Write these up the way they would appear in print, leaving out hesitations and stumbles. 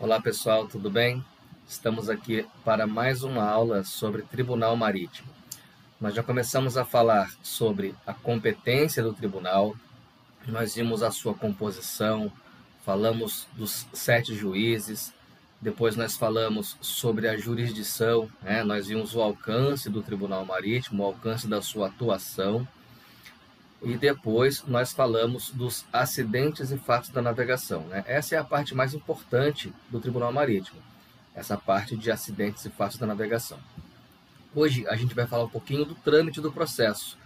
Olá pessoal, tudo bem? Estamos aqui para mais uma aula sobre Tribunal Marítimo. Nós já começamos a falar sobre a competência do tribunal, nós vimos a sua composição, falamos dos 7 juízes, depois nós falamos sobre a jurisdição, nós vimos o alcance do Tribunal Marítimo, o alcance da sua atuação, e depois nós falamos dos acidentes e fatos da navegação. Essa é a parte mais importante do Tribunal Marítimo, essa parte de acidentes e fatos da navegação. Hoje a gente vai falar um pouquinho do trâmite do processo,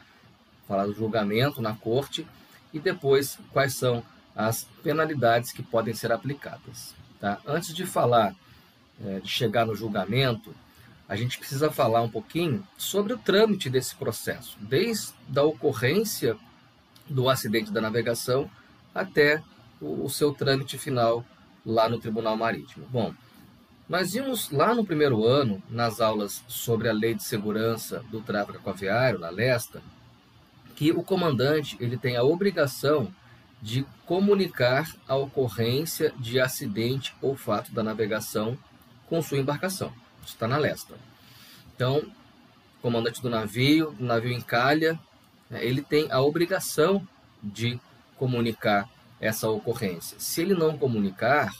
falar do julgamento na corte e depois quais são as penalidades que podem ser aplicadas. Tá? Antes de falar, de chegar no julgamento, a gente precisa falar um pouquinho sobre o trâmite desse processo, desde a ocorrência do acidente da navegação até o seu trâmite final lá no Tribunal Marítimo. Bom, nós vimos lá no primeiro ano, nas aulas sobre a Lei de Segurança do Tráfego Aquaviário, na Lesta, que o comandante ele tem a obrigação de comunicar a ocorrência de acidente ou fato da navegação com sua embarcação. Isso está na Lesta. Então, o comandante do navio encalha, ele tem a obrigação de comunicar essa ocorrência. Se ele não comunicar,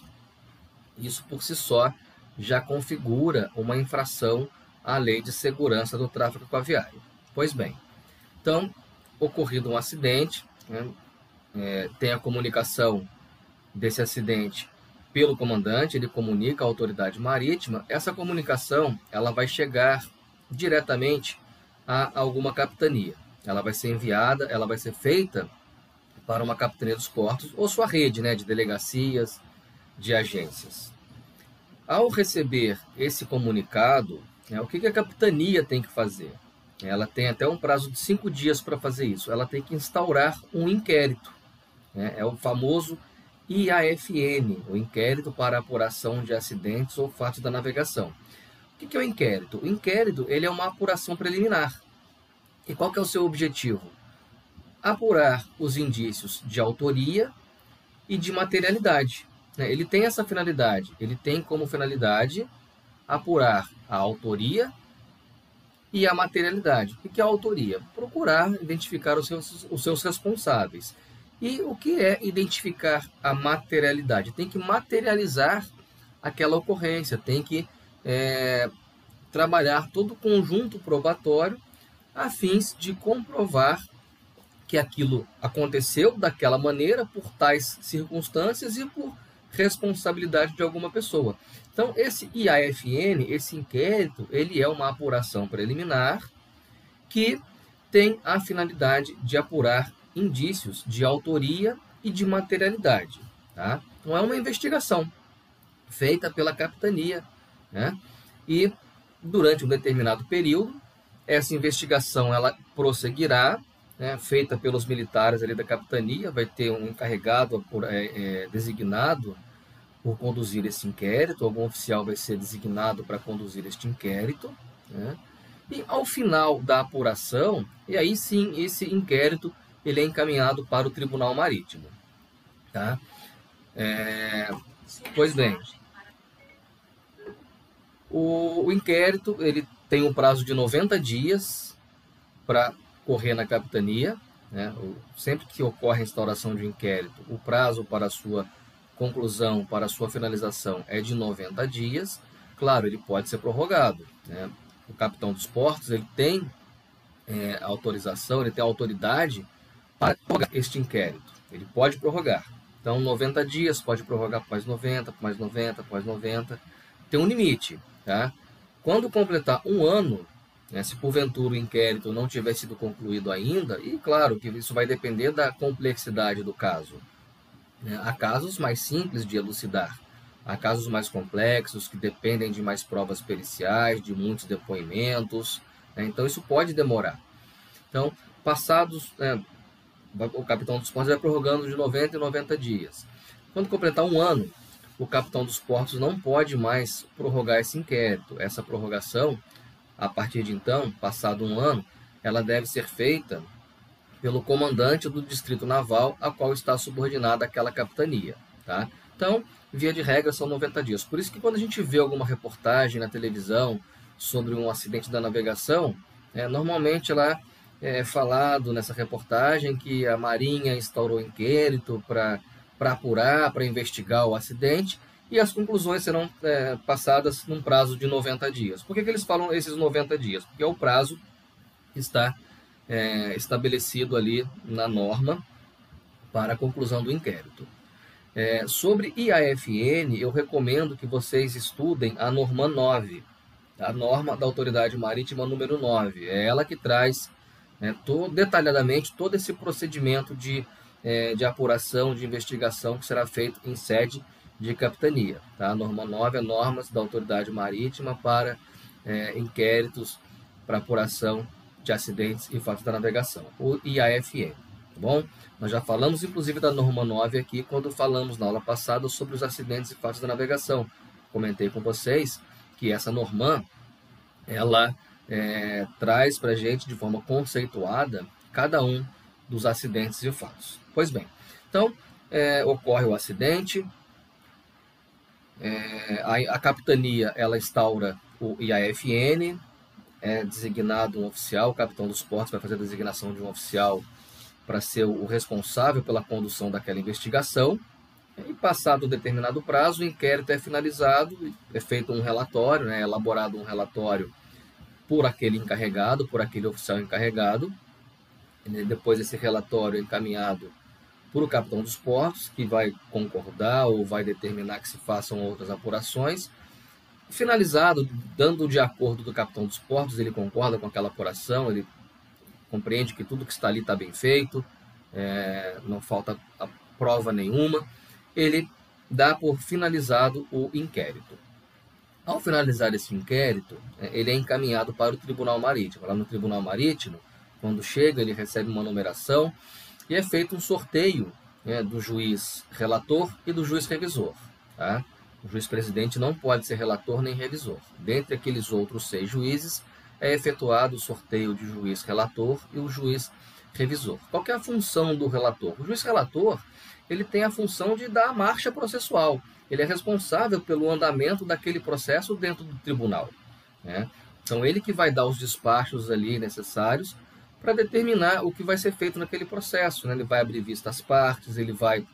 isso por si só já configura uma infração à Lei de Segurança do Tráfego Aquaviário. Pois bem, então, ocorrido um acidente, tem a comunicação desse acidente pelo comandante, ele comunica à autoridade marítima. Essa comunicação ela vai chegar diretamente a alguma capitania. Ela vai ser enviada, ela vai ser feita para uma capitania dos portos ou sua rede, de delegacias, de agências. Ao receber esse comunicado, o que a capitania tem que fazer? Ela tem até um prazo de 5 dias para fazer isso. Ela tem que instaurar um inquérito. É o famoso IAFN, o Inquérito para Apuração de Acidentes ou Fatos da Navegação. O que é o inquérito? O inquérito ele é uma apuração preliminar. E qual que é o seu objetivo? Apurar os indícios de autoria e de materialidade. Ele tem essa finalidade. Ele tem como finalidade apurar a autoria e a materialidade. O que é a autoria? Procurar identificar os seus responsáveis. E o que é identificar a materialidade? Tem que materializar aquela ocorrência, tem que trabalhar todo o conjunto probatório a fins de comprovar que aquilo aconteceu daquela maneira, por tais circunstâncias e por responsabilidade de alguma pessoa. Então, esse IAFN, esse inquérito, ele é uma apuração preliminar que tem a finalidade de apurar indícios de autoria e de materialidade, tá? Então, é uma investigação feita pela capitania, E durante um determinado período, essa investigação ela prosseguirá, feita pelos militares ali da capitania. Vai ter um encarregado designado por conduzir esse inquérito, algum oficial vai ser designado para conduzir este inquérito, E ao final da apuração, e aí sim, esse inquérito ele é encaminhado para o Tribunal Marítimo. Tá? Pois bem, o inquérito ele tem um prazo de 90 dias para correr na capitania. Sempre que ocorre a instauração de um inquérito, o prazo para a sua conclusão, para a sua finalização é de 90 dias. Claro, ele pode ser prorrogado. O capitão dos portos ele tem autorização, ele tem autoridade para prorrogar este inquérito. Ele pode prorrogar. Então, 90 dias, pode prorrogar por mais 90, por mais 90, por mais 90. Tem um limite. Tá? Quando completar um ano, se porventura o inquérito não tiver sido concluído ainda, e claro que isso vai depender da complexidade do caso. Há casos mais simples de elucidar. Há casos mais complexos, que dependem de mais provas periciais, de muitos depoimentos. Então, isso pode demorar. Então, passados... o capitão dos portos vai prorrogando de 90 em 90 dias. Quando completar um ano, o capitão dos portos não pode mais prorrogar esse inquérito. Essa prorrogação, a partir de então, passado um ano, ela deve ser feita pelo comandante do distrito naval a qual está subordinada aquela capitania. Tá? Então, via de regra, são 90 dias. Por isso que quando a gente vê alguma reportagem na televisão sobre um acidente da navegação, normalmente lá é falado nessa reportagem que a Marinha instaurou inquérito para apurar, para investigar o acidente, e as conclusões serão passadas num prazo de 90 dias. Por que eles falam esses 90 dias? Porque é o prazo que está estabelecido ali na norma para a conclusão do inquérito. Sobre IAFN, eu recomendo que vocês estudem a norma 9, a norma da Autoridade Marítima número 9. É ela que traz detalhadamente todo esse procedimento de apuração, de investigação que será feito em sede de capitania. Tá? A norma 9 é normas da Autoridade Marítima para inquéritos para apuração de acidentes e fatos da navegação, o IAFN. Tá bom? Nós já falamos, inclusive, da norma 9 aqui, quando falamos na aula passada sobre os acidentes e fatos da navegação. Comentei com vocês que essa norma, ela traz para a gente, de forma conceituada, cada um dos acidentes e fatos. Pois bem, então, ocorre o acidente, a capitania, ela instaura o IAFN, é designado um oficial, o capitão dos portos vai fazer a designação de um oficial para ser o responsável pela condução daquela investigação, e passado um determinado prazo, o inquérito é finalizado, é feito um relatório, elaborado um relatório por aquele encarregado, por aquele oficial encarregado, e depois esse relatório é encaminhado por o capitão dos portos, que vai concordar ou vai determinar que se façam outras apurações. Finalizado, dando de acordo do capitão dos portos, ele concorda com aquela apuração, ele compreende que tudo que está ali está bem feito, não falta a prova nenhuma, ele dá por finalizado o inquérito. Ao finalizar esse inquérito, ele é encaminhado para o Tribunal Marítimo. Lá no Tribunal Marítimo, quando chega, ele recebe uma numeração e é feito um sorteio do juiz relator e do juiz revisor. Tá? O juiz presidente não pode ser relator nem revisor. Dentre aqueles outros 6 juízes, é efetuado o sorteio de juiz relator e o juiz revisor. Qual que é a função do relator? O juiz relator, ele tem a função de dar a marcha processual. Ele é responsável pelo andamento daquele processo dentro do tribunal. Né? Então, ele que vai dar os despachos ali necessários para determinar o que vai ser feito naquele processo. Né? Ele vai abrir vista às partes, ele vai...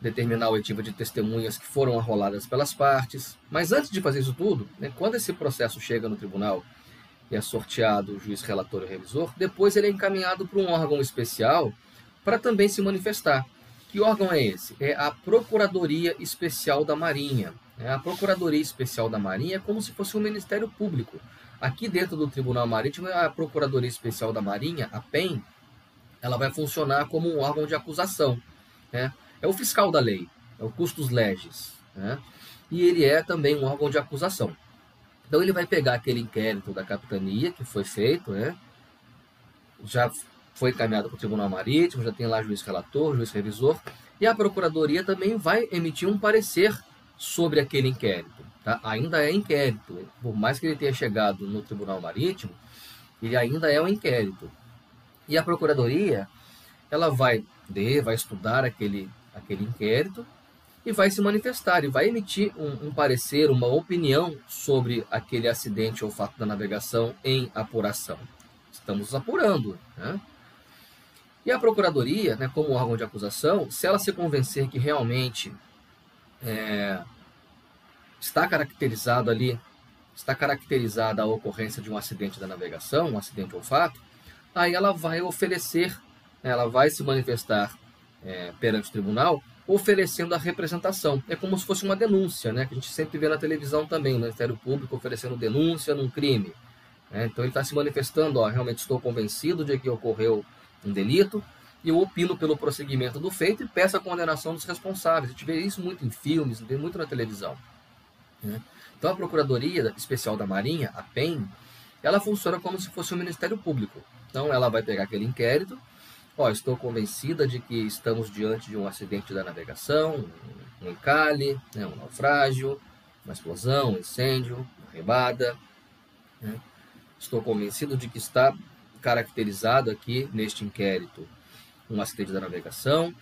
determinar a oitiva de testemunhas que foram arroladas pelas partes. Mas antes de fazer isso tudo, quando esse processo chega no tribunal e é sorteado o juiz relator e o revisor, depois ele é encaminhado para um órgão especial para também se manifestar. Que órgão é esse? É a Procuradoria Especial da Marinha. A Procuradoria Especial da Marinha é como se fosse um Ministério Público. Aqui dentro do Tribunal Marítimo, a Procuradoria Especial da Marinha, a PEM, ela vai funcionar como um órgão de acusação, né? É o fiscal da lei, é o custos legis, né? E ele é também um órgão de acusação. Então, ele vai pegar aquele inquérito da capitania que foi feito, já foi encaminhado para o Tribunal Marítimo, já tem lá juiz relator, juiz revisor, e a Procuradoria também vai emitir um parecer sobre aquele inquérito. Tá? Ainda é inquérito, por mais que ele tenha chegado no Tribunal Marítimo, ele ainda é um inquérito. E a Procuradoria, ela vai estudar aquele inquérito e vai se manifestar, e vai emitir um parecer, uma opinião sobre aquele acidente ou fato da navegação em apuração. Estamos apurando, né? E a Procuradoria, como órgão de acusação, se ela se convencer que realmente está caracterizada a ocorrência de um acidente da navegação, um acidente ou fato, aí ela vai oferecer, ela vai se manifestar perante o tribunal, oferecendo a representação. É como se fosse uma denúncia, que a gente sempre vê na televisão também, o Ministério Público oferecendo denúncia num crime. Então, ele está se manifestando, realmente estou convencido de que ocorreu um delito, e eu opino pelo prosseguimento do feito e peço a condenação dos responsáveis. A gente vê isso muito em filmes, vê muito na televisão. Então, a Procuradoria Especial da Marinha, a PEM, ela funciona como se fosse um Ministério Público. Então, ela vai pegar aquele inquérito, estou convencida de que estamos diante de um acidente da navegação, um encalhe, um naufrágio, uma explosão, um incêndio, uma arrebada. Estou convencido de que está caracterizado aqui neste inquérito um acidente da navegação.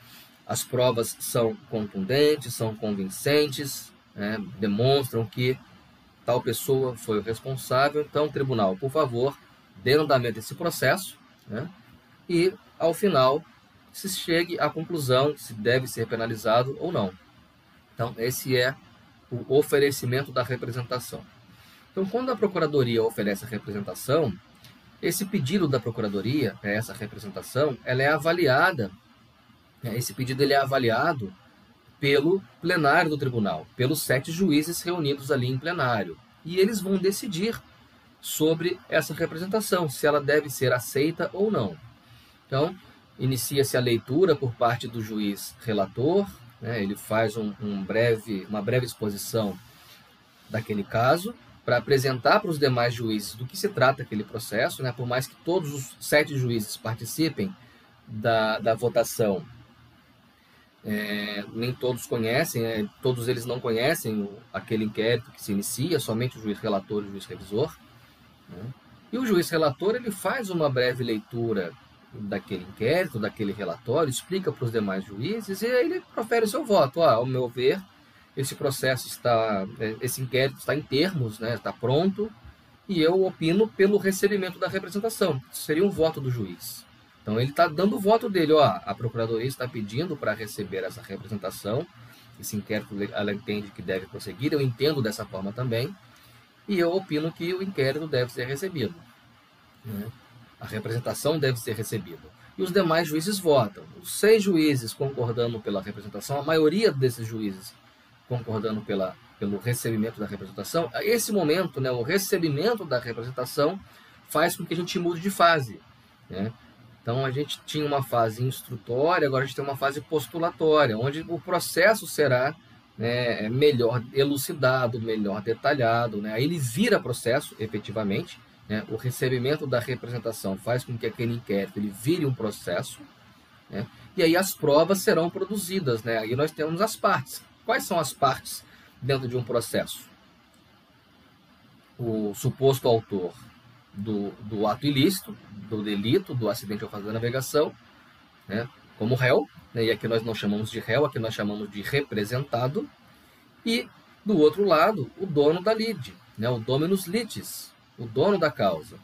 as provas são contundentes, são convincentes, né, demonstram que tal pessoa foi o responsável. Então, tribunal, por favor, dê andamento a esse processo, né, e, ao final, se chegue à conclusão se deve ser penalizado ou não. Então, esse é o oferecimento da representação. Então, quando a Procuradoria oferece a representação, esse pedido da Procuradoria, essa representação, ela é avaliada, esse pedido ele é avaliado pelo plenário do tribunal, pelos 7 juízes reunidos ali em plenário. E eles vão decidir sobre essa representação, se ela deve ser aceita ou não. Então, inicia-se a leitura por parte do juiz relator, né, ele faz uma breve exposição daquele caso, para apresentar para os demais juízes do que se trata aquele processo, né? Por mais que todos os 7 juízes participem da votação, nem todos conhecem, todos eles não conhecem aquele inquérito que se inicia, somente o juiz relator e o juiz revisor, né? E o juiz relator ele faz uma breve leitura daquele inquérito, daquele relatório, explica para os demais juízes e aí ele profere o seu voto. Ao meu ver, esse inquérito está em termos, né, está pronto, e eu opino pelo recebimento da representação. Isso seria um voto do juiz. Então, ele está dando o voto dele. A Procuradoria está pedindo para receber essa representação. Esse inquérito, ela entende que deve prosseguir. Eu entendo dessa forma também. E eu opino que o inquérito deve ser recebido, né? A representação deve ser recebida. E os demais juízes votam. Os 6 juízes concordando pela representação, a maioria desses juízes concordando pelo recebimento da representação, esse momento, né, o recebimento da representação faz com que a gente mude de fase, né? Então, a gente tinha uma fase instrutória, agora a gente tem uma fase postulatória, onde o processo será, né, melhor elucidado, melhor detalhado, né? Aí ele vira processo, efetivamente, né? O recebimento da representação faz com que aquele inquérito ele vire um processo, né? E aí as provas serão produzidas, né? Aí nós temos as partes. Quais são as partes dentro de um processo? O suposto autor do ato ilícito, do delito, do acidente ou falta da navegação, né, como réu, né, e aqui nós não chamamos de réu, aqui nós chamamos de representado, e, do outro lado, o dono da lide, né, o dominus litis, o dono da causa.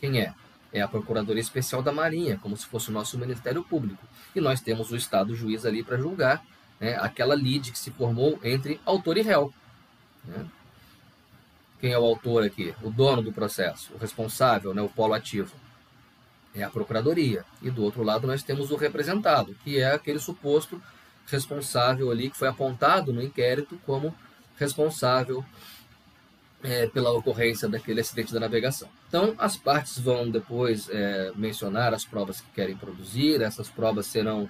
Quem é? É a Procuradoria Especial da Marinha, como se fosse o nosso Ministério Público. E nós temos o Estado juiz ali para julgar, né, aquela lide que se formou entre autor e réu, né? Quem é o autor aqui? O dono do processo, o responsável, né, o polo ativo. É a Procuradoria. E do outro lado nós temos o representado, que é aquele suposto responsável ali que foi apontado no inquérito como responsável pela ocorrência daquele acidente da navegação. Então as partes vão depois mencionar as provas que querem produzir, essas provas serão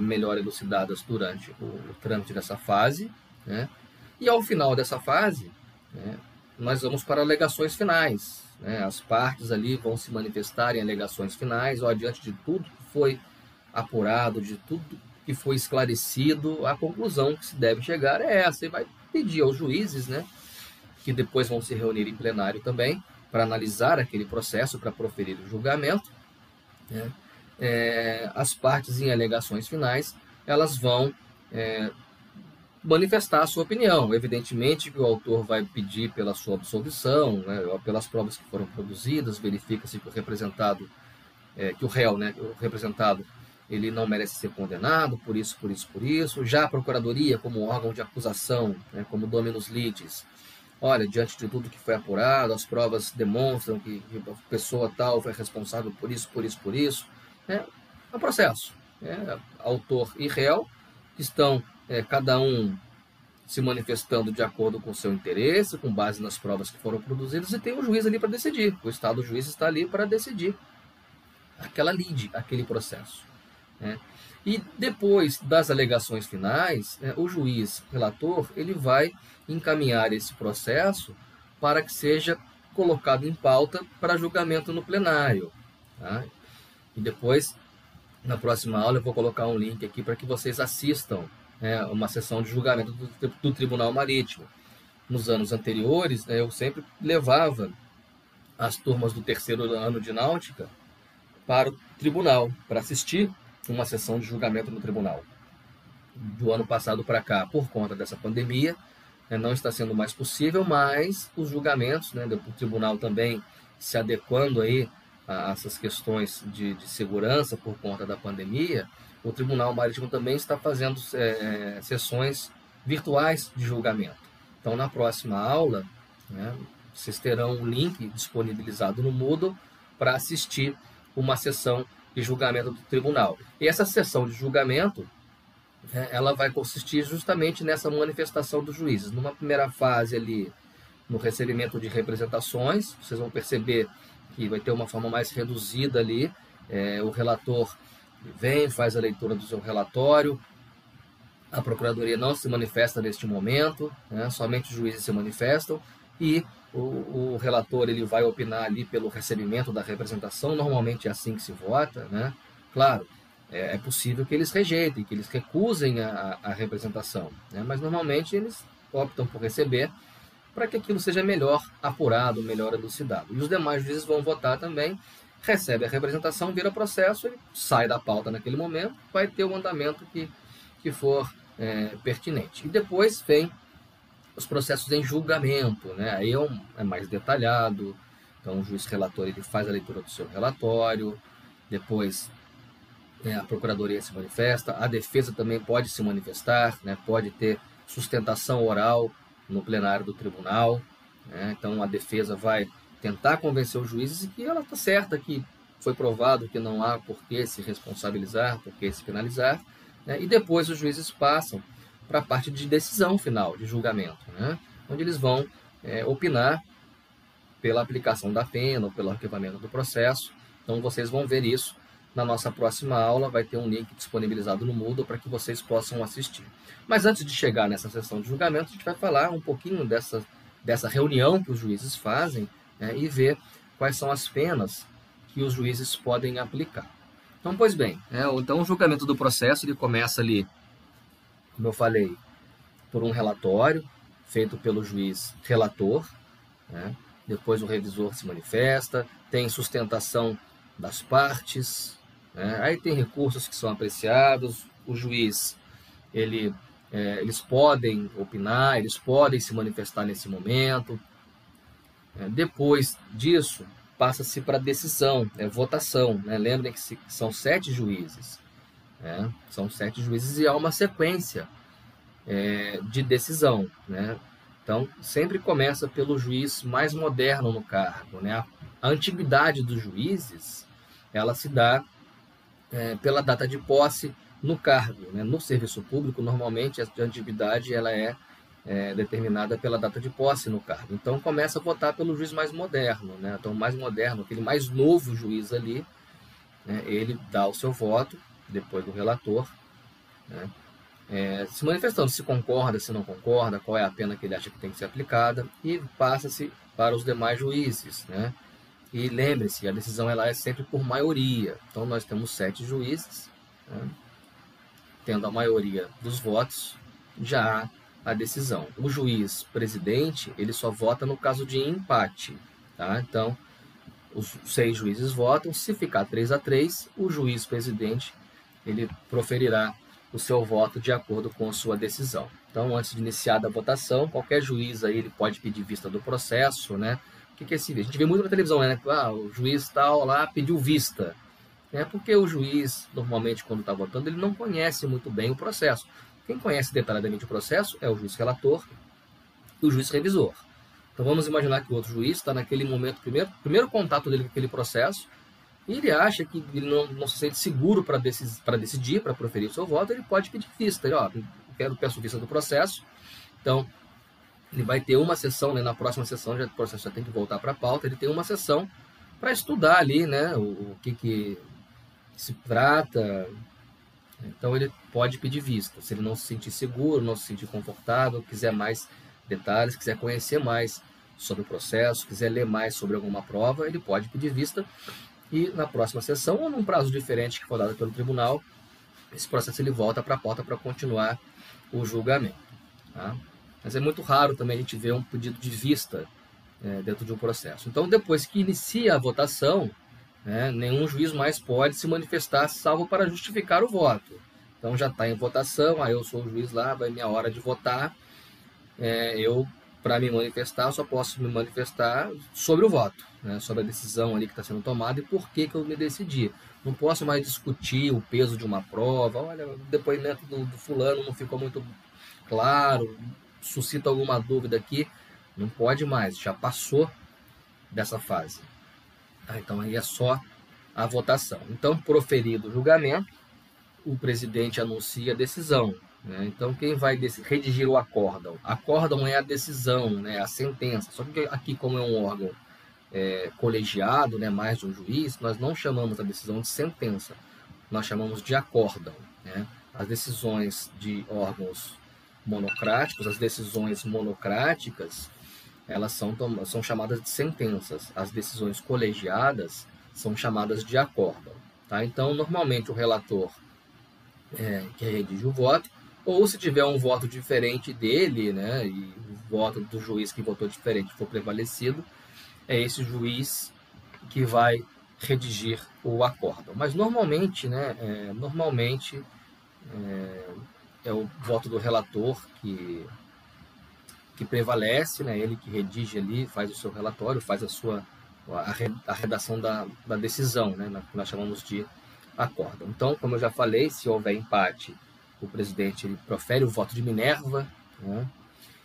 melhor elucidadas durante o trâmite dessa fase, né? E ao final dessa fase, né, nós vamos para alegações finais, né? As partes ali vão se manifestar em alegações finais, diante de tudo que foi apurado, de tudo que foi esclarecido, a conclusão que se deve chegar é essa, e vai pedir aos juízes, né, que depois vão se reunir em plenário também, para analisar aquele processo, para proferir o julgamento, né? As partes em alegações finais, elas vão manifestar a sua opinião. Evidentemente que o autor vai pedir pela sua absolvição, né, pelas provas que foram produzidas, verifica-se que o representado, que o réu, né, o representado, ele não merece ser condenado, por isso, por isso, por isso. Já a Procuradoria, como órgão de acusação, né, como dominus litis, olha, diante de tudo que foi apurado, as provas demonstram que a pessoa tal foi responsável por isso, por isso, por isso. É um processo, autor e réu estão cada um se manifestando de acordo com o seu interesse, com base nas provas que foram produzidas, e tem um juiz ali para decidir. O Estado juiz está ali para decidir aquela lide, aquele processo, né? E depois das alegações finais, o juiz relator ele vai encaminhar esse processo para que seja colocado em pauta para julgamento no plenário, tá? E depois, na próxima aula, eu vou colocar um link aqui para que vocês assistam, né, uma sessão de julgamento do Tribunal Marítimo. Nos anos anteriores, né, eu sempre levava as turmas do 3º ano de Náutica para o tribunal, para assistir uma sessão de julgamento no tribunal. do ano passado para cá, por conta dessa pandemia, né, não está sendo mais possível, mas os julgamentos, né, o tribunal também se adequando aí a essas questões de segurança por conta da pandemia, o Tribunal Marítimo também está fazendo sessões virtuais de julgamento. Então, na próxima aula, né, vocês terão um link disponibilizado no Moodle para assistir uma sessão de julgamento do tribunal. E essa sessão de julgamento, né, ela vai consistir justamente nessa manifestação dos juízes. Numa primeira fase ali, no recebimento de representações, vocês vão perceber que vai ter uma forma mais reduzida ali, o relator vem, faz a leitura do seu relatório, a Procuradoria não se manifesta neste momento, né, somente os juízes se manifestam, e o relator ele vai opinar ali pelo recebimento da representação, normalmente é assim que se vota, né? Claro, é possível que eles rejeitem, que eles recusem a representação, né? Mas normalmente eles optam por receber, para que aquilo seja melhor apurado, melhor elucidado. E os demais juízes vão votar também, recebe a representação, vira processo, ele sai da pauta naquele momento, vai ter o andamento que for pertinente. E depois vem os processos em julgamento, né? Aí é mais detalhado, então o juiz relator ele faz a leitura do seu relatório, depois a Procuradoria se manifesta, a defesa também pode se manifestar, né? Pode ter sustentação oral no plenário do tribunal, né? Então a defesa vai tentar convencer os juízes que ela está certa, que foi provado que não há por que se responsabilizar, por que se penalizar, né? E depois os juízes passam para a parte de decisão final, de julgamento, né? Onde eles vão opinar pela aplicação da pena ou pelo arquivamento do processo. Então vocês vão ver isso na nossa próxima aula, vai ter um link disponibilizado no Moodle para que vocês possam assistir. Mas antes de chegar nessa sessão de julgamento, a gente vai falar um pouquinho dessa reunião que os juízes fazem, né, e ver quais são as penas que os juízes podem aplicar. Então, pois bem, então o julgamento do processo ele começa ali, como eu falei, por um relatório feito pelo juiz relator, né, depois o revisor se manifesta, tem sustentação das partes, né? Aí tem recursos que são apreciados, o juiz, eles podem opinar, eles podem se manifestar nesse momento. Depois disso, passa-se para decisão, votação, né? Lembrem que são 7 juízes, né? São 7 juízes e há uma sequência de decisão, né? Então, sempre começa pelo juiz mais moderno no cargo, né? A antiguidade dos juízes, ela se dá pela data de posse no cargo, né? No serviço público, normalmente, a antiguidade ela é determinada pela data de posse no cargo. Então, começa a votar pelo juiz mais moderno, né? Então, o mais moderno, aquele mais novo juiz ali, né? Ele dá o seu voto, depois do relator, né? Se manifestando se concorda, se não concorda, qual é a pena que ele acha que tem que ser aplicada, e passa-se para os demais juízes, né? E lembre-se, a decisão ela é sempre por maioria. Então, nós temos 7 juízes, né? Tendo a maioria dos votos, já há a decisão. O juiz presidente, ele só vota no caso de empate, tá? Então, os 6 juízes votam, se ficar 3-3, o juiz presidente, ele proferirá o seu voto de acordo com a sua decisão. Então, antes de iniciar a votação, qualquer juiz aí ele pode pedir vista do processo, né? O que é esse vista? A gente vê muito na televisão, né? Ah, o juiz tal lá pediu vista. É porque o juiz, normalmente, quando está votando, ele não conhece muito bem o processo. Quem conhece detalhadamente o processo é o juiz relator e o juiz revisor. Então, vamos imaginar que o outro juiz está naquele momento, primeiro contato dele com aquele processo, e ele acha que ele não se sente seguro para decidir, para proferir o seu voto, ele pode pedir vista. Ele, peço vista do processo. Então, ele vai ter uma sessão, né, na próxima sessão, já, o processo já tem que voltar para a pauta, ele tem uma sessão para estudar ali, né, o que se trata. Então, ele pode pedir vista. Se ele não se sentir seguro, não se sentir confortável, quiser mais detalhes, quiser conhecer mais sobre o processo, quiser ler mais sobre alguma prova, ele pode pedir vista. E na próxima sessão, ou num prazo diferente que for dado pelo tribunal, esse processo ele volta para a pauta para continuar o julgamento, tá? Mas é muito raro também a gente ver um pedido de vista dentro de um processo. Então, depois que inicia a votação, né, nenhum juiz mais pode se manifestar, salvo para justificar o voto. Então já está em votação, aí eu sou o juiz lá, vai minha hora de votar. Eu, para me manifestar, só posso me manifestar sobre o voto, né? Sobre a decisão ali que está sendo tomada e por que que eu me decidi. Não posso mais discutir o peso de uma prova. Olha, o depoimento do fulano não ficou muito claro, suscita alguma dúvida aqui. Não pode mais, já passou dessa fase. Ah, então aí é só a votação. Então, proferido o julgamento, o presidente anuncia a decisão, né? Então, quem vai redigir o acórdão? Acórdão é a decisão, né? A sentença. Só que aqui, como é um órgão colegiado, né? Mais de um juiz, nós não chamamos a decisão de sentença, nós chamamos de acórdão, né? As decisões de órgãos monocráticos, as decisões monocráticas, elas são chamadas de sentenças. As decisões colegiadas são chamadas de acórdão, tá? Então, normalmente, o relator que redige o voto, ou se tiver um voto diferente dele, né, e o voto do juiz que votou diferente for prevalecido, é esse juiz que vai redigir o acórdão. Mas normalmente, né, é o voto do relator que prevalece, né, ele que redige ali, faz o seu relatório, faz a redação da decisão, né, que nós chamamos de acórdão. Então, como eu já falei, se houver empate, o presidente ele profere o voto de Minerva, né?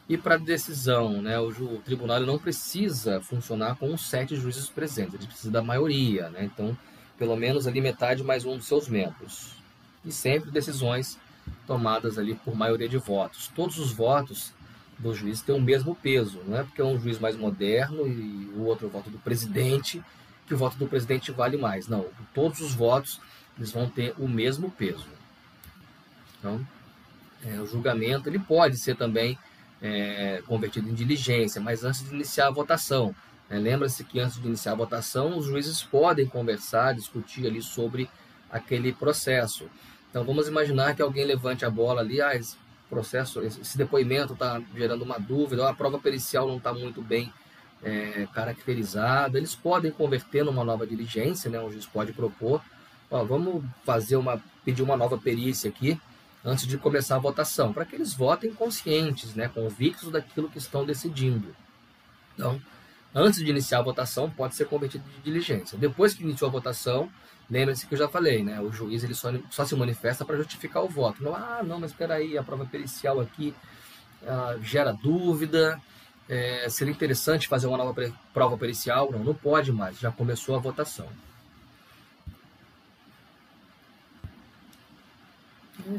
E para decisão, né, o tribunal não precisa funcionar com os 7 juízes presentes, ele precisa da maioria, né? Então, pelo menos ali metade mais um dos seus membros. E sempre decisões tomadas ali por maioria de votos. Todos os votos do juiz têm o mesmo peso, não é porque é um juiz mais moderno e o outro é o voto do presidente que o voto do presidente vale mais. Não, todos os votos eles vão ter o mesmo peso. Então, o julgamento ele pode ser também convertido em diligência, mas antes de iniciar a votação. Né? Lembra-se que antes de iniciar a votação, os juízes podem conversar, discutir ali sobre aquele processo. Então, vamos imaginar que alguém levante a bola ali, esse processo, esse depoimento está gerando uma dúvida, ou a prova pericial não está muito bem caracterizada. Eles podem converter numa nova diligência, né? O juiz pode propor, ó, vamos pedir uma nova perícia aqui antes de começar a votação, para que eles votem conscientes, né? Convictos daquilo que estão decidindo. Então, antes de iniciar a votação, pode ser convertido de diligência. Depois que iniciou a votação, lembre-se que eu já falei, né? O juiz ele só se manifesta para justificar o voto. Não, mas espera aí, a prova pericial aqui gera dúvida. Seria interessante fazer uma nova prova pericial? Não pode mais, já começou a votação.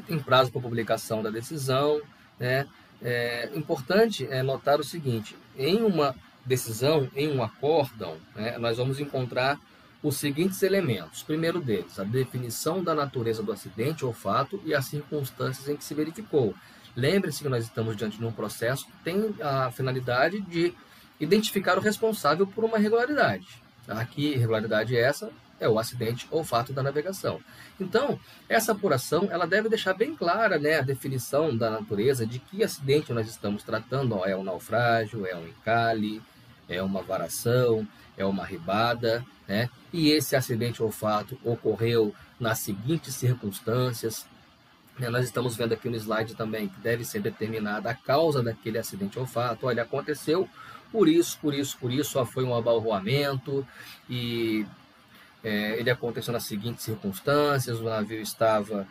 Tem prazo para publicação da decisão, né? Importante é notar o seguinte, em uma decisão, em um acórdão, né, nós vamos encontrar os seguintes elementos. O primeiro deles, a definição da natureza do acidente ou fato e as circunstâncias em que se verificou. Lembre-se que nós estamos diante de um processo que tem a finalidade de identificar o responsável por uma irregularidade. Aqui, irregularidade essa é o acidente ou fato da navegação. Então, essa apuração ela deve deixar bem clara, né, a definição da natureza de que acidente nós estamos tratando. É um naufrágio, é um encalhe, é uma varação, é uma ribada, né? E esse acidente ou fato ocorreu nas seguintes circunstâncias. Nós estamos vendo aqui no slide também que deve ser determinada a causa daquele acidente ou fato. Olha, aconteceu por isso, só foi um abalroamento e ele aconteceu nas seguintes circunstâncias, o navio estava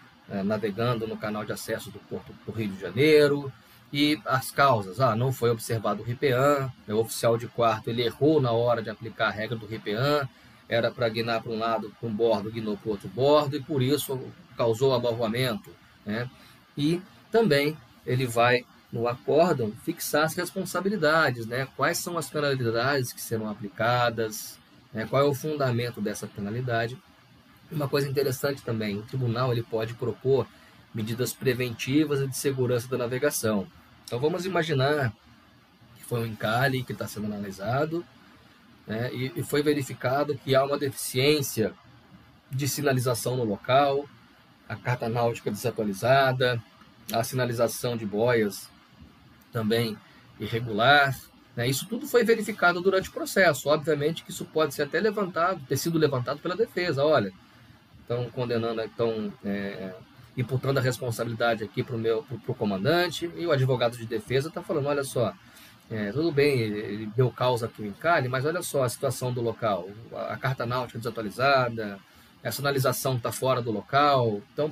navegando no canal de acesso do porto do Rio de Janeiro. E as causas, não foi observado o RIPEAM, o oficial de quarto ele errou na hora de aplicar a regra do RIPEAM, era para guinar para um lado, para um bordo, guinou para o outro bordo e por isso causou abalroamento. Né? E também ele vai, no acórdão, fixar as responsabilidades, né? Quais são as penalidades que serão aplicadas, né? Qual é o fundamento dessa penalidade. Uma coisa interessante também, o tribunal ele pode propor medidas preventivas e de segurança da navegação. Então vamos imaginar que foi um encalhe que está sendo analisado, né? E foi verificado que há uma deficiência de sinalização no local, a carta náutica desatualizada, a sinalização de boias também irregular, né? Isso tudo foi verificado durante o processo. Obviamente que isso pode ser até levantado, ter sido levantado pela defesa. Olha, estão imputando a responsabilidade aqui para o comandante, e o advogado de defesa está falando, olha só, tudo bem, ele deu causa aqui o encalhe, mas olha só a situação do local, a carta náutica desatualizada, a sinalização está fora do local, então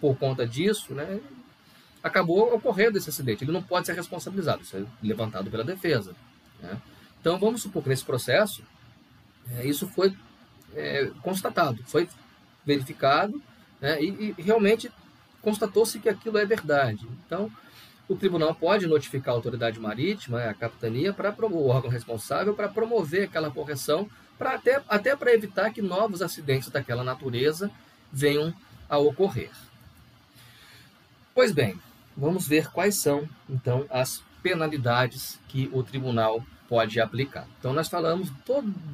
por conta disso, né, acabou ocorrendo esse acidente, ele não pode ser responsabilizado, isso é levantado pela defesa, né? Então vamos supor que nesse processo, isso foi constatado, foi verificado, né, e realmente constatou-se que aquilo é verdade. Então, o tribunal pode notificar a autoridade marítima, a capitania, o órgão responsável, para promover aquela correção, até para evitar que novos acidentes daquela natureza venham a ocorrer. Pois bem, vamos ver quais são, então, as penalidades que o tribunal pode aplicar. Então, nós falamos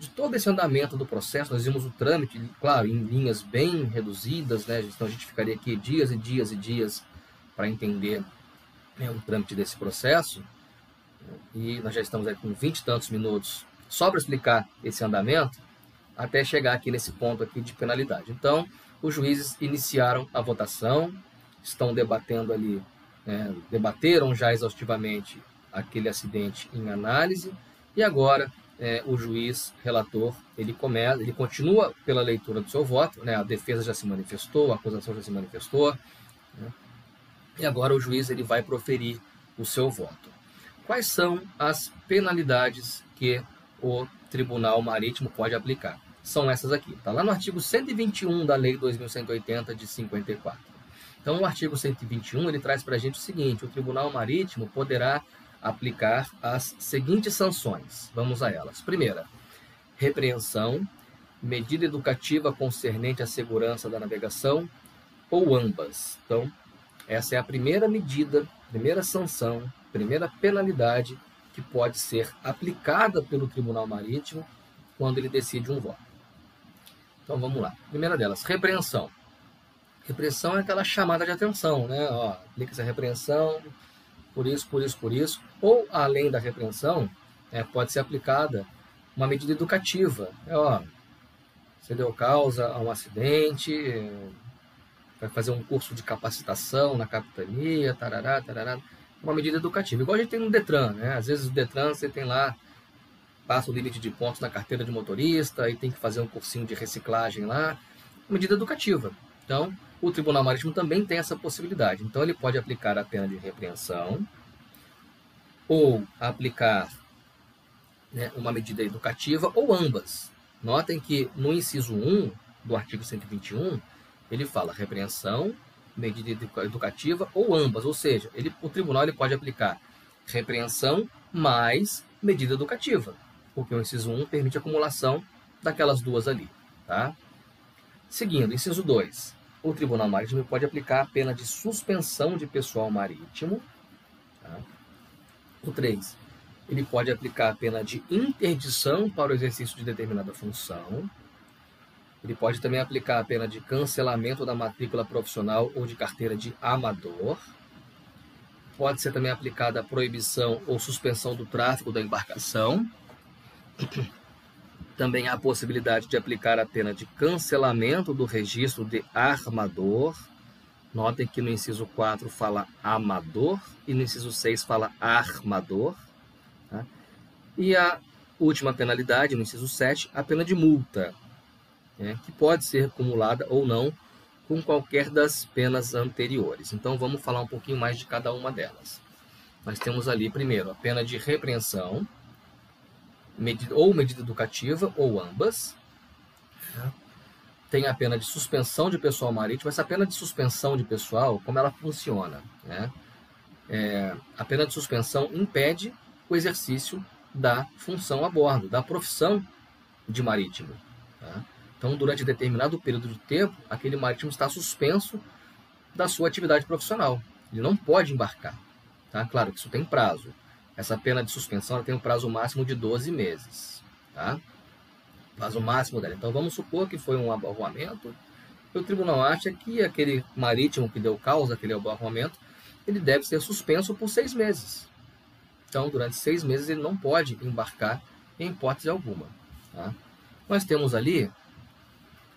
de todo esse andamento do processo, nós vimos o trâmite, claro, em linhas bem reduzidas, né? Então, a gente ficaria aqui dias e dias e dias para entender, né, o trâmite desse processo, e nós já estamos aí com 20 e tantos minutos só para explicar esse andamento, até chegar aqui nesse ponto aqui de penalidade. Então, os juízes iniciaram a votação, estão debatendo ali, debateram já exaustivamente aquele acidente em análise, e agora o juiz relator, ele continua pela leitura do seu voto, né, a defesa já se manifestou, a acusação já se manifestou, né, e agora o juiz ele vai proferir o seu voto. Quais são as penalidades que o Tribunal Marítimo pode aplicar? São essas aqui, tá lá no artigo 121 da Lei 2180 de 54. Então o artigo 121 ele traz para a gente o seguinte: o Tribunal Marítimo poderá aplicar as seguintes sanções. Vamos a elas. Primeira, repreensão, medida educativa concernente à segurança da navegação, ou ambas. Então, essa é a primeira medida, primeira sanção, primeira penalidade que pode ser aplicada pelo Tribunal Marítimo quando ele decide um voto. Então, vamos lá. Primeira delas, repreensão. Repreensão é aquela chamada de atenção, né? Ó, aplica essa repreensão por isso, por isso, por isso. Ou, além da repreensão, pode ser aplicada uma medida educativa. Você deu causa a um acidente, vai fazer um curso de capacitação na capitania, tarará, tarará. Uma medida educativa. Igual a gente tem no Detran, né? Às vezes o Detran você tem lá, passa o limite de pontos na carteira de motorista, aí tem que fazer um cursinho de reciclagem lá. Uma medida educativa. Então, o Tribunal Marítimo também tem essa possibilidade. Então, ele pode aplicar a pena de repreensão ou aplicar, né, uma medida educativa, ou ambas. Notem que no inciso 1 do artigo 121, ele fala repreensão, medida educativa ou ambas. Ou seja, o tribunal pode aplicar repreensão mais medida educativa, porque o inciso 1 permite a acumulação daquelas duas ali. Tá? Seguindo, inciso 2. O Tribunal Marítimo pode aplicar a pena de suspensão de pessoal marítimo. Tá? O 3. Ele pode aplicar a pena de interdição para o exercício de determinada função. Ele pode também aplicar a pena de cancelamento da matrícula profissional ou de carteira de amador. Pode ser também aplicada a proibição ou suspensão do tráfego da embarcação. Também há a possibilidade de aplicar a pena de cancelamento do registro de armador. Notem que no inciso 4 fala amador e no inciso 6 fala armador. Tá? E a última penalidade, no inciso 7, a pena de multa, que pode ser acumulada ou não com qualquer das penas anteriores. Então, vamos falar um pouquinho mais de cada uma delas. Nós temos ali, primeiro, a pena de repreensão, ou medida educativa, ou ambas. Tem a pena de suspensão de pessoal marítimo. Essa pena de suspensão de pessoal, como ela funciona? A pena de suspensão impede o exercício da função a bordo, da profissão de marítimo. Tá? Então, durante determinado período de tempo, aquele marítimo está suspenso da sua atividade profissional. Ele não pode embarcar. Tá? Claro que isso tem prazo. Essa pena de suspensão ela tem um prazo máximo de 12 meses. Tá? Prazo máximo dela. Então, vamos supor que foi um abarroamento e o tribunal acha que aquele marítimo que deu causa àquele abarroamento, ele deve ser suspenso por 6 meses. Então, durante 6 meses, ele não pode embarcar em hipótese alguma. Tá? Nós temos ali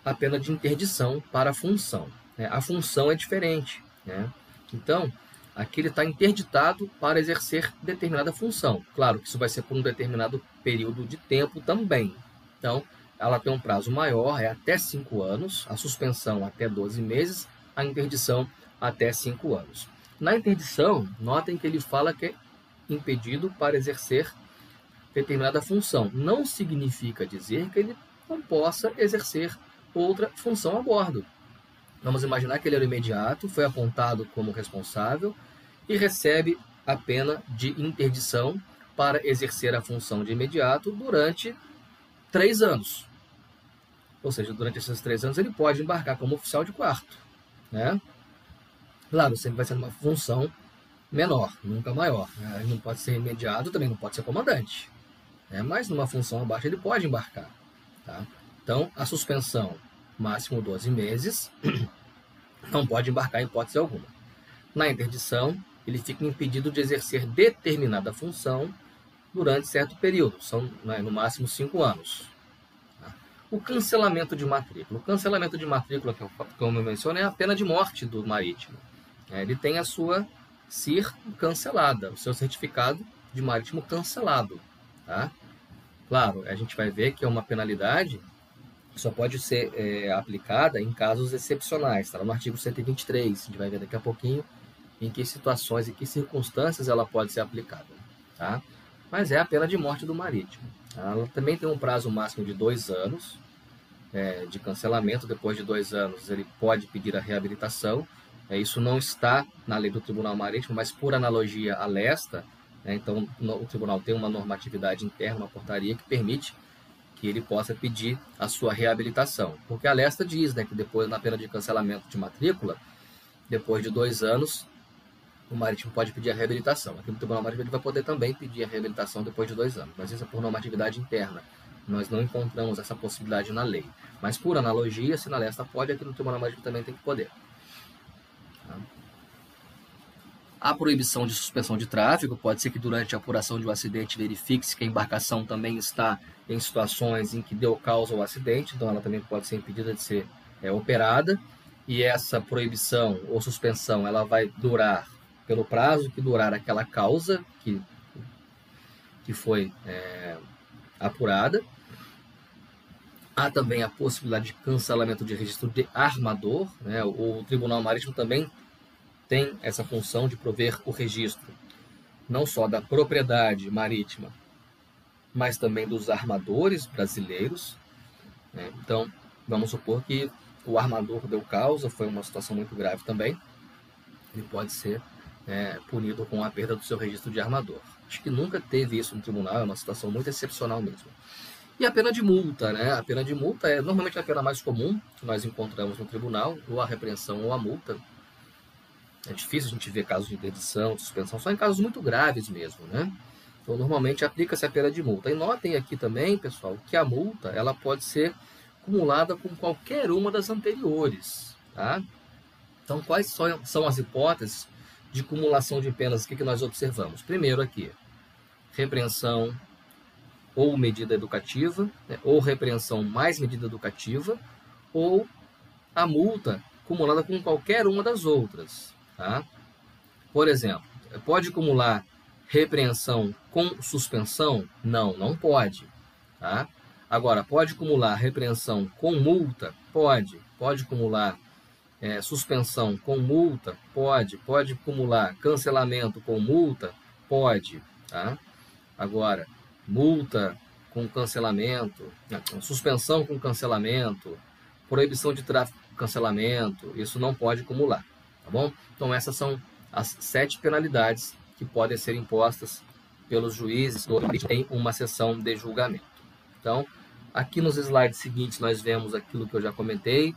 a pena de interdição para a função. né, a função é diferente, né? Então, aqui ele está interditado para exercer determinada função. Claro que isso vai ser por um determinado período de tempo também. Então, ela tem um prazo maior, é até 5 anos, a suspensão até 12 meses, a interdição até 5 anos. Na interdição, notem que ele fala que é impedido para exercer determinada função. Não significa dizer que ele não possa exercer outra função a bordo. Vamos imaginar que ele era imediato, foi apontado como responsável e recebe a pena de interdição para exercer a função de imediato durante 3 anos. Ou seja, durante esses 3 anos ele pode embarcar como oficial de quarto, né? Claro, sempre vai ser uma função menor, nunca maior, né? Ele não pode ser imediato, também não pode ser comandante, né? Mas numa função abaixo ele pode embarcar, tá? Então, a suspensão máximo 12 meses, não pode embarcar em hipótese alguma. Na interdição, ele fica impedido de exercer determinada função durante certo período, são, né, no máximo 5 anos. O cancelamento de matrícula. O cancelamento de matrícula, como eu mencionei, é a pena de morte do marítimo. Ele tem a sua CIR cancelada, o seu certificado de marítimo cancelado. Tá? Claro, a gente vai ver que é uma penalidade só pode ser aplicada em casos excepcionais, está no artigo 123, a gente vai ver daqui a pouquinho em que situações e que circunstâncias ela pode ser aplicada, tá? Mas é a pena de morte do marítimo. Ela também tem um prazo máximo de 2 anos de cancelamento, depois de 2 anos ele pode pedir a reabilitação, isso não está na lei do Tribunal Marítimo, mas por analogia à Lesta, né? Então o Tribunal tem uma normatividade interna, uma portaria que permite que ele possa pedir a sua reabilitação. Porque a Lesta diz, né, que depois, na pena de cancelamento de matrícula, depois de 2 anos, o marítimo pode pedir a reabilitação. Aqui no Tribunal Marítimo ele vai poder também pedir a reabilitação depois de 2 anos. Mas isso é por normatividade interna. Nós não encontramos essa possibilidade na lei. Mas por analogia, se na Lesta pode, aqui no Tribunal Marítimo também tem que poder. Tá? A proibição de suspensão de tráfego, pode ser que durante a apuração de um acidente verifique-se que a embarcação também está em situações em que deu causa ao acidente, então ela também pode ser impedida de ser operada, e essa proibição ou suspensão ela vai durar pelo prazo que durar aquela causa que foi apurada. Há também a possibilidade de cancelamento de registro de armador, né? O Tribunal Marítimo também tem essa função de prover o registro não só da propriedade marítima, mas também dos armadores brasileiros. Então, vamos supor que o armador deu causa, foi uma situação muito grave também, ele pode ser punido com a perda do seu registro de armador. Acho que nunca teve isso no tribunal, é uma situação muito excepcional mesmo. E a pena de multa, né? A pena de multa é normalmente a pena mais comum que nós encontramos no tribunal, ou a repreensão ou a multa. É difícil a gente ver casos de interdição, de suspensão, só em casos muito graves mesmo, né? Então, normalmente, aplica-se a pena de multa. E notem aqui também, pessoal, que a multa ela pode ser cumulada com qualquer uma das anteriores, tá? Então, quais são as hipóteses de cumulação de penas que nós observamos? Primeiro aqui, repreensão ou medida educativa, né? Ou repreensão mais medida educativa, ou a multa cumulada com qualquer uma das outras. Tá? Por exemplo, pode acumular repreensão com suspensão? Não, não pode. Tá? Agora, pode acumular repreensão com multa? Pode. Pode acumular suspensão com multa? Pode. Pode acumular cancelamento com multa? Pode. Tá? Agora, multa com cancelamento, suspensão com cancelamento, proibição de tráfico com cancelamento, isso não pode acumular. Tá bom? Então, essas são as 7 penalidades que podem ser impostas pelos juízes em uma sessão de julgamento. Então, aqui nos slides seguintes, nós vemos aquilo que eu já comentei,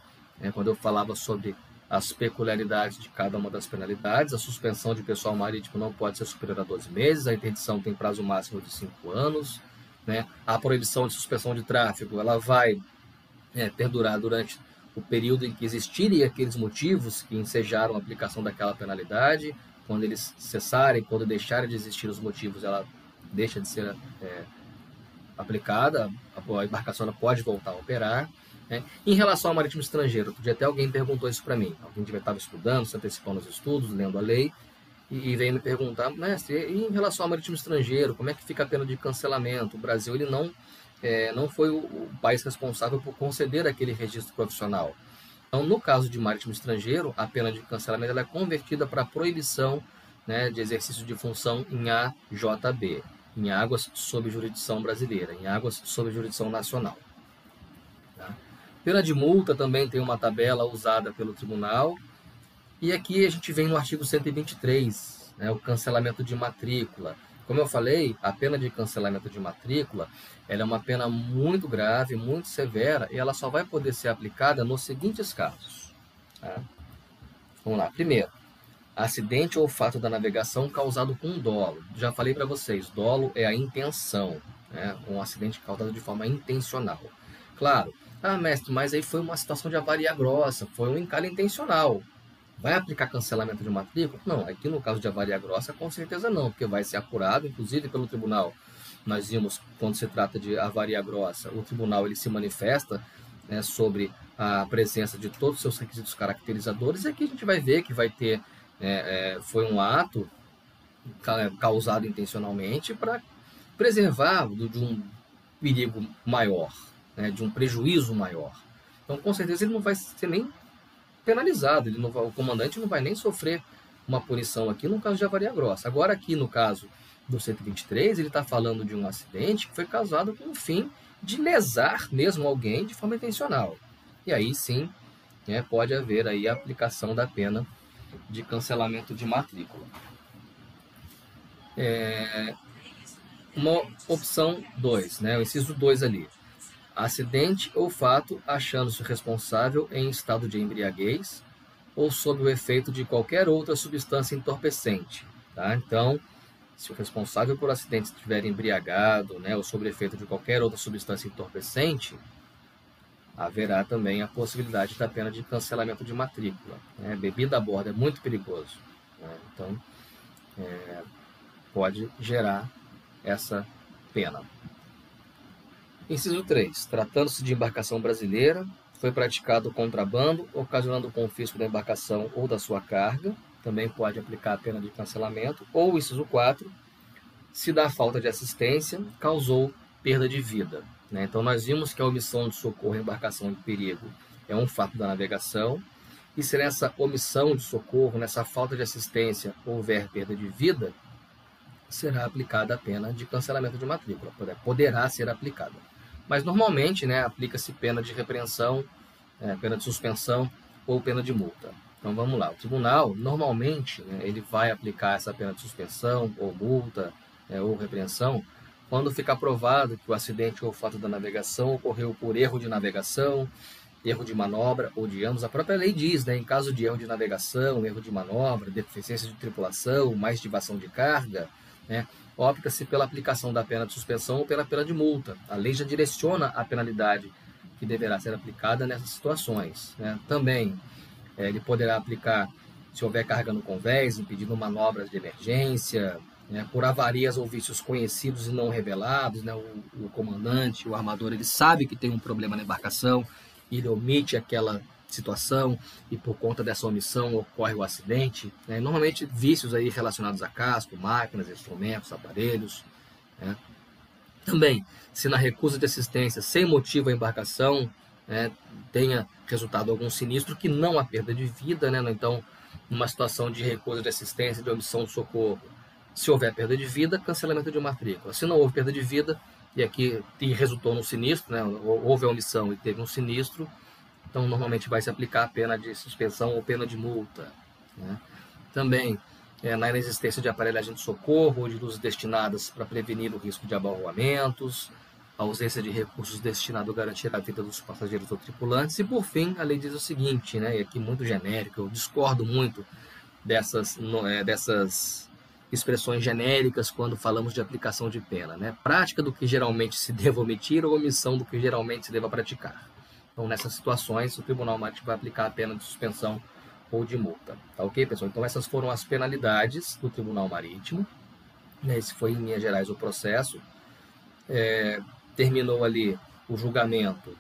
quando eu falava sobre as peculiaridades de cada uma das penalidades. A suspensão de pessoal marítimo não pode ser superior a 12 meses, a interdição tem prazo máximo de 5 anos, né? A proibição de suspensão de tráfego ela vai perdurar durante o período em que existirem aqueles motivos que ensejaram a aplicação daquela penalidade. Quando eles cessarem, quando deixarem de existir os motivos, ela deixa de ser aplicada, a embarcação pode voltar a operar. Né? Em relação ao marítimo estrangeiro, outro dia até alguém perguntou isso para mim. Alguém estava estudando, se antecipando aos estudos, lendo a lei, e veio me perguntar, mestre, e em relação ao marítimo estrangeiro, como é que fica a pena de cancelamento? O Brasil ele não foi o país responsável por conceder aquele registro profissional. Então, no caso de marítimo estrangeiro, a pena de cancelamento ela é convertida para proibição, né, de exercício de função em AJB, em águas sob jurisdição brasileira, em águas sob jurisdição nacional. Tá? Pena de multa também tem uma tabela usada pelo tribunal. E aqui a gente vem no artigo 123, né, o cancelamento de matrícula. Como eu falei, a pena de cancelamento de matrícula ela é uma pena muito grave, muito severa, e ela só vai poder ser aplicada nos seguintes casos. Tá? Vamos lá. Primeiro, acidente ou fato da navegação causado com dolo. Já falei para vocês, dolo é a intenção, né, um acidente causado de forma intencional. Claro, ah, mestre, mas aí foi uma situação de avaria grossa, foi um encalhe intencional. Vai aplicar cancelamento de matrícula? Não, aqui no caso de avaria grossa, com certeza não, porque vai ser apurado, inclusive pelo tribunal. Nós vimos, quando se trata de avaria grossa, o tribunal ele se manifesta, né, sobre a presença de todos os seus requisitos caracterizadores, e aqui a gente vai ver que vai ter, foi um ato causado intencionalmente para preservar de um perigo maior, né, de um prejuízo maior. Então, com certeza, ele não vai ser nem penalizado, ele não vai, o comandante não vai nem sofrer uma punição aqui no caso de avaria grossa. Agora aqui no caso do 123, ele está falando de um acidente que foi causado com o fim de lesar mesmo alguém de forma intencional. E aí sim, né, pode haver aí a aplicação da pena de cancelamento de matrícula. Uma opção 2, né, o inciso 2 ali. Acidente ou fato achando-se responsável em estado de embriaguez ou sob o efeito de qualquer outra substância entorpecente. Tá? Então, se o responsável por acidente estiver embriagado, né, ou sob o efeito de qualquer outra substância entorpecente, haverá também a possibilidade da pena de cancelamento de matrícula. Né? Bebida a bordo é muito perigoso. Né? Então, pode gerar essa pena. Inciso 3. Tratando-se de embarcação brasileira, foi praticado contrabando, ocasionando o confisco da embarcação ou da sua carga, também pode aplicar a pena de cancelamento. Ou, inciso 4, se dá falta de assistência, causou perda de vida. Né? Então, nós vimos que a omissão de socorro à embarcação em perigo é um fato da navegação, e se nessa omissão de socorro, nessa falta de assistência, houver perda de vida, será aplicada a pena de cancelamento de matrícula, poderá ser aplicada. Mas normalmente, né, aplica-se pena de repreensão, pena de suspensão ou pena de multa. Então vamos lá, o tribunal normalmente, né, ele vai aplicar essa pena de suspensão ou multa, ou repreensão quando fica provado que o acidente ou fato da navegação ocorreu por erro de navegação, erro de manobra ou de ambos. A própria lei diz, né, em caso de erro de navegação, erro de manobra, deficiência de tripulação, má estivação de carga, né, opta-se pela aplicação da pena de suspensão ou pela pena de multa. A lei já direciona a penalidade que deverá ser aplicada nessas situações. Né? Também ele poderá aplicar se houver carga no convés, impedindo manobras de emergência, né, por avarias ou vícios conhecidos e não revelados. Né? O comandante, o armador, ele sabe que tem um problema na embarcação, ele omite aquela situação e por conta dessa omissão ocorre o acidente, né? Normalmente vícios aí relacionados a casco, máquinas, instrumentos, aparelhos, né? Também, se na recusa de assistência sem motivo a embarcação, né, tenha resultado algum sinistro que não há perda de vida, né? Então, numa situação de recusa de assistência, de omissão de socorro, se houver perda de vida, cancelamento de matrícula. Se não houve perda de vida e aqui resultou num sinistro, né, houve a omissão e teve um sinistro, então, normalmente vai se aplicar a pena de suspensão ou pena de multa. Né? Também, na inexistência de aparelhagem de socorro ou de luzes destinadas para prevenir o risco de abalroamentos, a ausência de recursos destinados a garantir a vida dos passageiros ou tripulantes. E, por fim, a lei diz o seguinte, né, e aqui muito genérico, eu discordo muito dessas expressões genéricas quando falamos de aplicação de pena. Né? Prática do que geralmente se deva omitir ou omissão do que geralmente se deva praticar. Então, nessas situações, o Tribunal Marítimo vai aplicar a pena de suspensão ou de multa. Tá ok, pessoal? Então, essas foram as penalidades do Tribunal Marítimo. Esse foi, em linhas gerais, o processo. Terminou ali o julgamento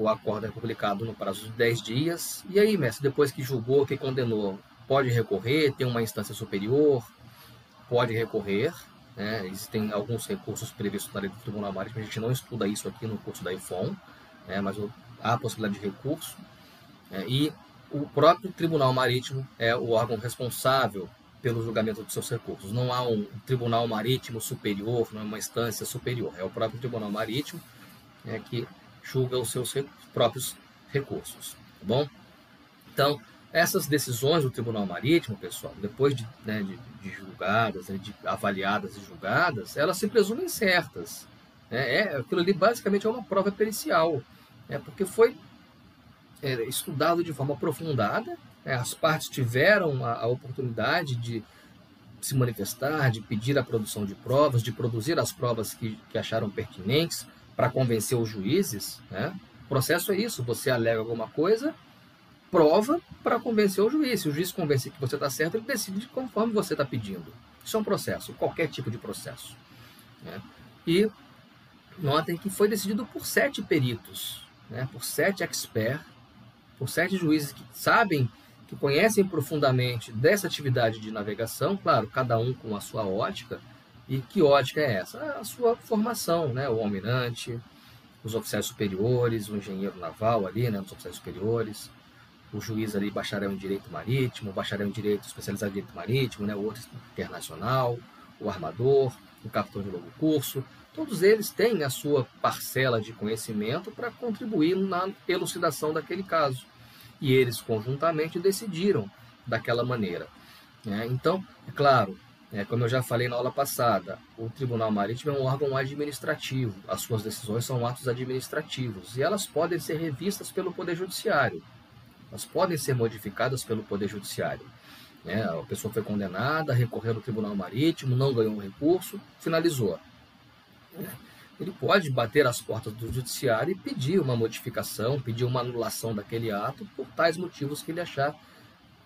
o acordo é publicado no prazo de 10 dias. E aí, mestre, depois que julgou, que condenou, pode recorrer, tem uma instância superior, pode recorrer, né? Existem alguns recursos previstos na lei do Tribunal Marítimo, a gente não estuda isso aqui no curso da IFOM, né? Mas há a possibilidade de recurso. Né? E o próprio Tribunal Marítimo é o órgão responsável pelo julgamento dos seus recursos. Não há um Tribunal Marítimo superior, não é uma instância superior, é o próprio Tribunal Marítimo que julga os seus próprios recursos, tá bom? Então, essas decisões do Tribunal Marítimo, pessoal, depois de julgadas, de avaliadas e julgadas, elas se presumem certas. Né? Aquilo ali basicamente é uma prova pericial, porque foi estudado de forma aprofundada, as partes tiveram a oportunidade de se manifestar, de pedir a produção de provas, de produzir as provas que acharam pertinentes para convencer os juízes. Né? O processo é isso, você alega alguma coisa, prova para convencer o juiz. Se o juiz convencer que você está certo, ele decide conforme você está pedindo. Isso é um processo, qualquer tipo de processo. Né? E notem que foi decidido por 7 peritos, né? Por 7 experts, por 7 juízes que sabem, que conhecem profundamente dessa atividade de navegação, claro, cada um com a sua ótica. E que ótica é essa? A sua formação, né? O almirante, os oficiais superiores, o engenheiro naval ali, né? Os oficiais superiores, o juiz ali, bacharel em direito marítimo, bacharel em direito especializado em direito marítimo, né? O outro internacional, o armador, o capitão de longo curso. Todos eles têm a sua parcela de conhecimento para contribuir na elucidação daquele caso. E eles conjuntamente decidiram daquela maneira. Então, é claro, como eu já falei na aula passada, o Tribunal Marítimo é um órgão administrativo, as suas decisões são atos administrativos e elas podem ser revistas pelo Poder Judiciário, elas podem ser modificadas pelo Poder Judiciário. A pessoa foi condenada, recorreu no Tribunal Marítimo, não ganhou um recurso, finalizou. Ele pode bater às portas do judiciário e pedir uma modificação, pedir uma anulação daquele ato por tais motivos que ele achar,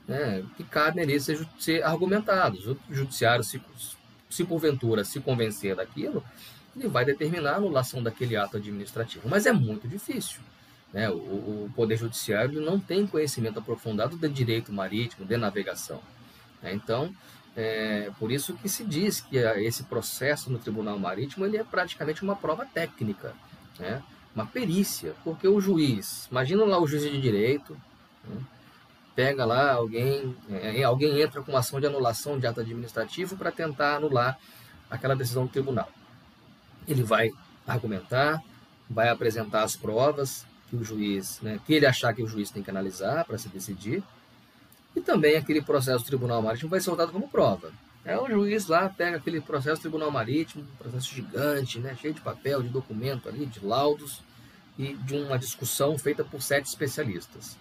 né, que cabe ali ser argumentados. O judiciário, se porventura se convencer daquilo, ele vai determinar a anulação daquele ato administrativo. Mas é muito difícil. Né? O Poder Judiciário não tem conhecimento aprofundado de direito marítimo, de navegação. Né? Então, por isso que se diz que esse processo no Tribunal Marítimo ele é praticamente uma prova técnica, né? Uma perícia, porque o juiz, imagina lá o juiz de direito, né? Pega lá alguém, alguém entra com ação de anulação de ato administrativo para tentar anular aquela decisão do tribunal. Ele vai argumentar, vai apresentar as provas que o juiz, né, que ele achar que o juiz tem que analisar para se decidir. E também aquele processo do Tribunal Marítimo vai ser usado como prova. O juiz lá pega aquele processo do Tribunal Marítimo, um processo gigante, né, cheio de papel, de documento ali, de laudos e de uma discussão feita por 7 especialistas.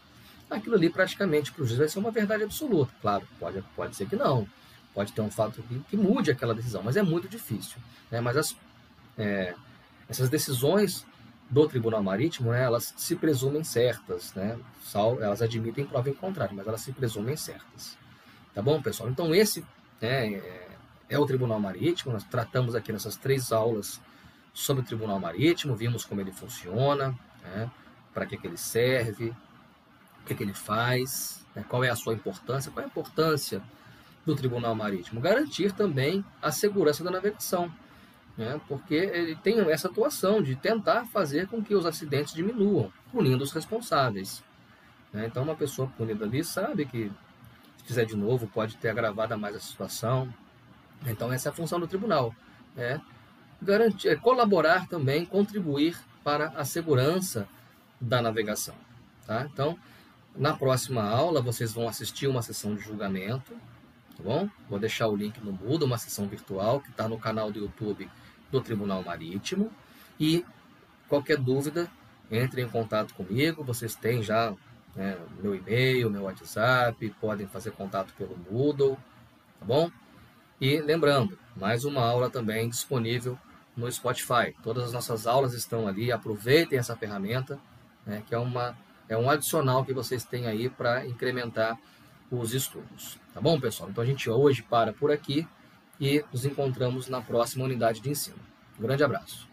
Aquilo ali praticamente para o juiz vai ser uma verdade absoluta. Claro, pode ser que não, pode ter um fato que mude aquela decisão, mas é muito difícil. Né? Mas essas decisões do Tribunal Marítimo, né, elas se presumem certas, né? Elas admitem prova em contrário, mas elas se presumem certas. Tá bom, pessoal? Então esse é o Tribunal Marítimo. Nós tratamos aqui nessas 3 aulas sobre o Tribunal Marítimo, vimos como ele funciona, né, para que ele serve, o que ele faz, né, qual é a sua importância, qual é a importância do Tribunal Marítimo. Garantir também a segurança da navegação. Porque ele tem essa atuação de tentar fazer com que os acidentes diminuam, punindo os responsáveis. Então, uma pessoa punida ali sabe que, se fizer de novo, pode ter agravado mais a situação. Então, essa é a função do tribunal. Garantir, colaborar também, contribuir para a segurança da navegação. Tá? Então, na próxima aula, vocês vão assistir uma sessão de julgamento. Tá bom? Vou deixar o link no Moodle, uma sessão virtual que está no canal do YouTube do Tribunal Marítimo. E qualquer dúvida, entre em contato comigo. Vocês têm já, né, meu e-mail, meu WhatsApp, podem fazer contato pelo Moodle, tá bom? E lembrando, mais uma aula também disponível no Spotify. Todas as nossas aulas estão ali. Aproveitem essa ferramenta, né, que é um adicional que vocês têm aí para incrementar os estudos. Tá bom, pessoal? Então a gente hoje para por aqui e nos encontramos na próxima unidade de ensino. Um grande abraço.